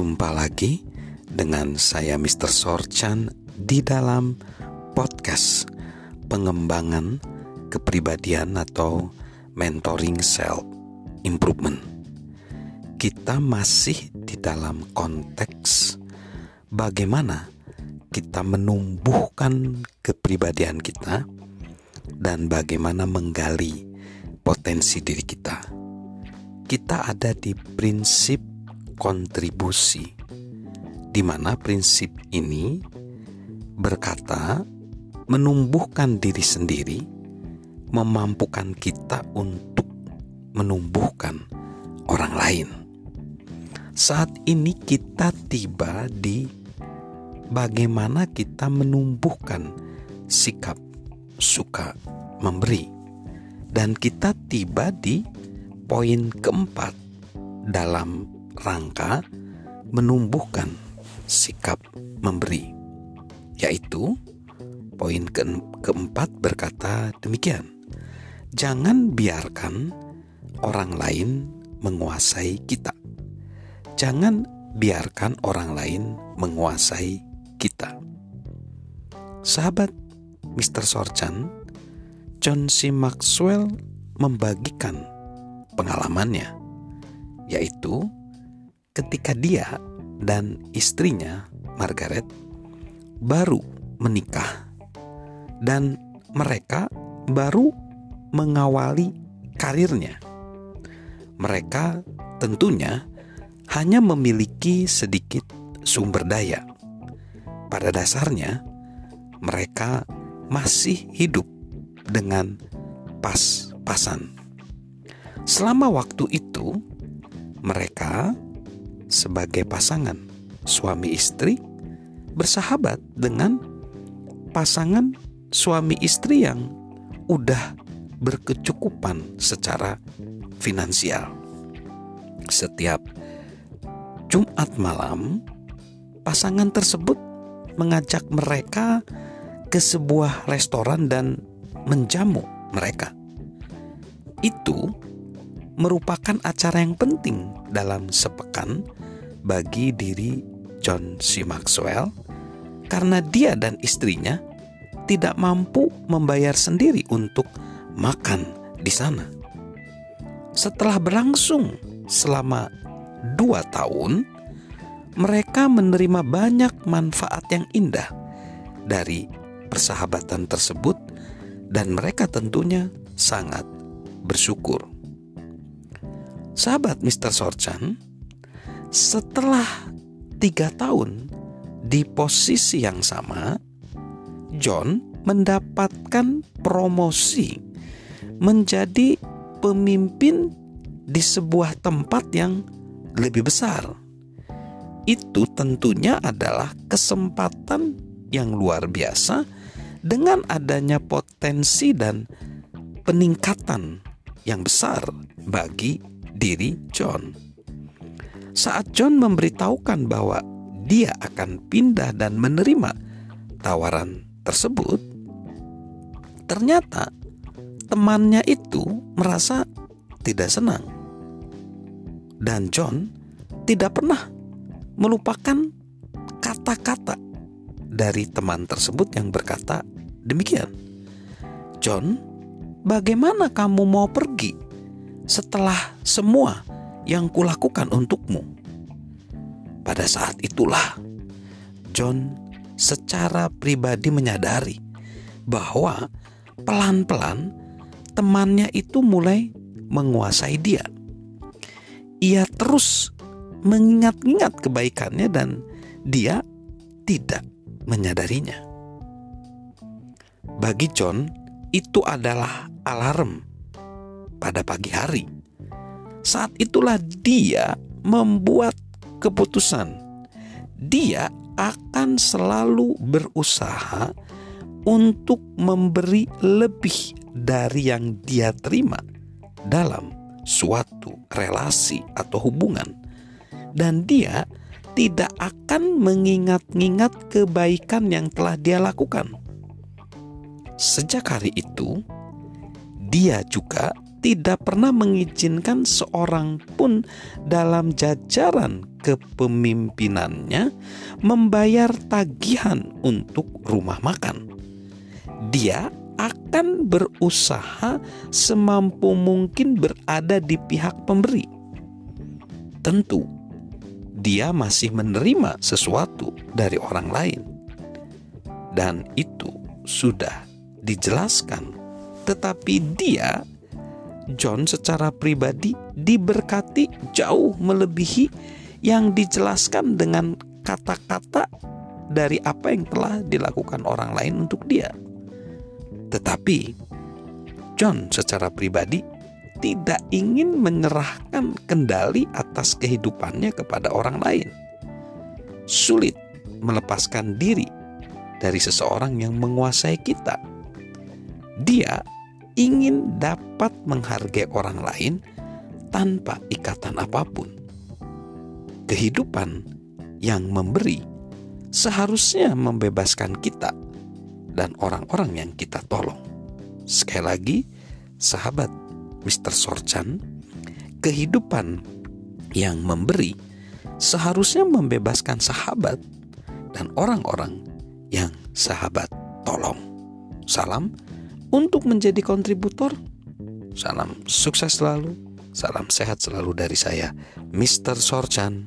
Jumpa lagi dengan saya Mr. Sorchan di dalam podcast pengembangan kepribadian atau mentoring self improvement. Kita masih di dalam konteks bagaimana kita menumbuhkan kepribadian kita dan bagaimana menggali potensi diri kita. Kita ada di prinsip kontribusi, di mana prinsip ini berkata menumbuhkan diri sendiri, memampukan kita untuk menumbuhkan orang lain. Saat ini kita tiba di bagaimana kita menumbuhkan sikap suka memberi, dan kita tiba di poin keempat dalam rangka menumbuhkan sikap memberi, yaitu poin keempat berkata demikian: jangan biarkan orang lain menguasai kita. Jangan biarkan orang lain menguasai kita. Sahabat Mr. Sorchan, John C. Maxwell membagikan pengalamannya, yaitu ketika dia dan istrinya Margaret baru menikah dan mereka baru mengawali karirnya. Mereka tentunya hanya memiliki sedikit sumber daya. Pada dasarnya mereka masih hidup dengan pas-pasan. Selama waktu itu mereka sebagai pasangan suami istri bersahabat dengan pasangan suami istri yang udah berkecukupan secara finansial. Setiap Jumat malam, pasangan tersebut mengajak mereka ke sebuah restoran dan menjamu mereka. Itu merupakan acara yang penting dalam sepekan bagi diri John C. Maxwell karena dia dan istrinya tidak mampu membayar sendiri untuk makan di sana. Setelah berlangsung selama 2 tahun, mereka menerima banyak manfaat yang indah dari persahabatan tersebut dan mereka tentunya sangat bersyukur. Sahabat Mr. Sorchan, setelah 3 tahun di posisi yang sama, John mendapatkan promosi menjadi pemimpin di sebuah tempat yang lebih besar. Itu tentunya adalah kesempatan yang luar biasa dengan adanya potensi dan peningkatan yang besar bagi diri John. Saat John memberitahukan bahwa dia akan pindah dan menerima tawaran tersebut, ternyata temannya itu merasa tidak senang. Dan John tidak pernah melupakan kata-kata dari teman tersebut yang berkata demikian: "John, bagaimana kamu mau pergi setelah semua yang kulakukan untukmu?" Pada saat itulah John secara pribadi menyadari bahwa pelan-pelan temannya itu mulai menguasai dia. Ia terus mengingat-ingat kebaikannya dan dia tidak menyadarinya. Bagi John, itu adalah alarm pada pagi hari. Saat itulah dia membuat keputusan. Dia akan selalu berusaha untuk memberi lebih dari yang dia terima dalam suatu relasi atau hubungan. Dan dia tidak akan mengingat-ingat kebaikan yang telah dia lakukan. Sejak hari itu, dia juga tidak pernah mengizinkan seorang pun dalam jajaran kepemimpinannya membayar tagihan untuk rumah makan. Dia akan berusaha semampu mungkin berada di pihak pemberi. Tentu, dia masih menerima sesuatu dari orang lain. Dan itu sudah dijelaskan. Tetapi dia, John, secara pribadi diberkati jauh melebihi yang dijelaskan dengan kata-kata dari apa yang telah dilakukan orang lain untuk dia. Tetapi John secara pribadi tidak ingin menyerahkan kendali atas kehidupannya kepada orang lain. Sulit melepaskan diri dari seseorang yang menguasai kita. Dia ingin dapat menghargai orang lain tanpa ikatan apapun. Kehidupan yang memberi seharusnya membebaskan kita dan orang-orang yang kita tolong. Sekali lagi, sahabat Mr. Sorchan, kehidupan yang memberi seharusnya membebaskan sahabat dan orang-orang yang sahabat tolong. Salam untuk menjadi kontributor. Salam sukses selalu. Salam sehat selalu dari saya, Mr. Sorchan.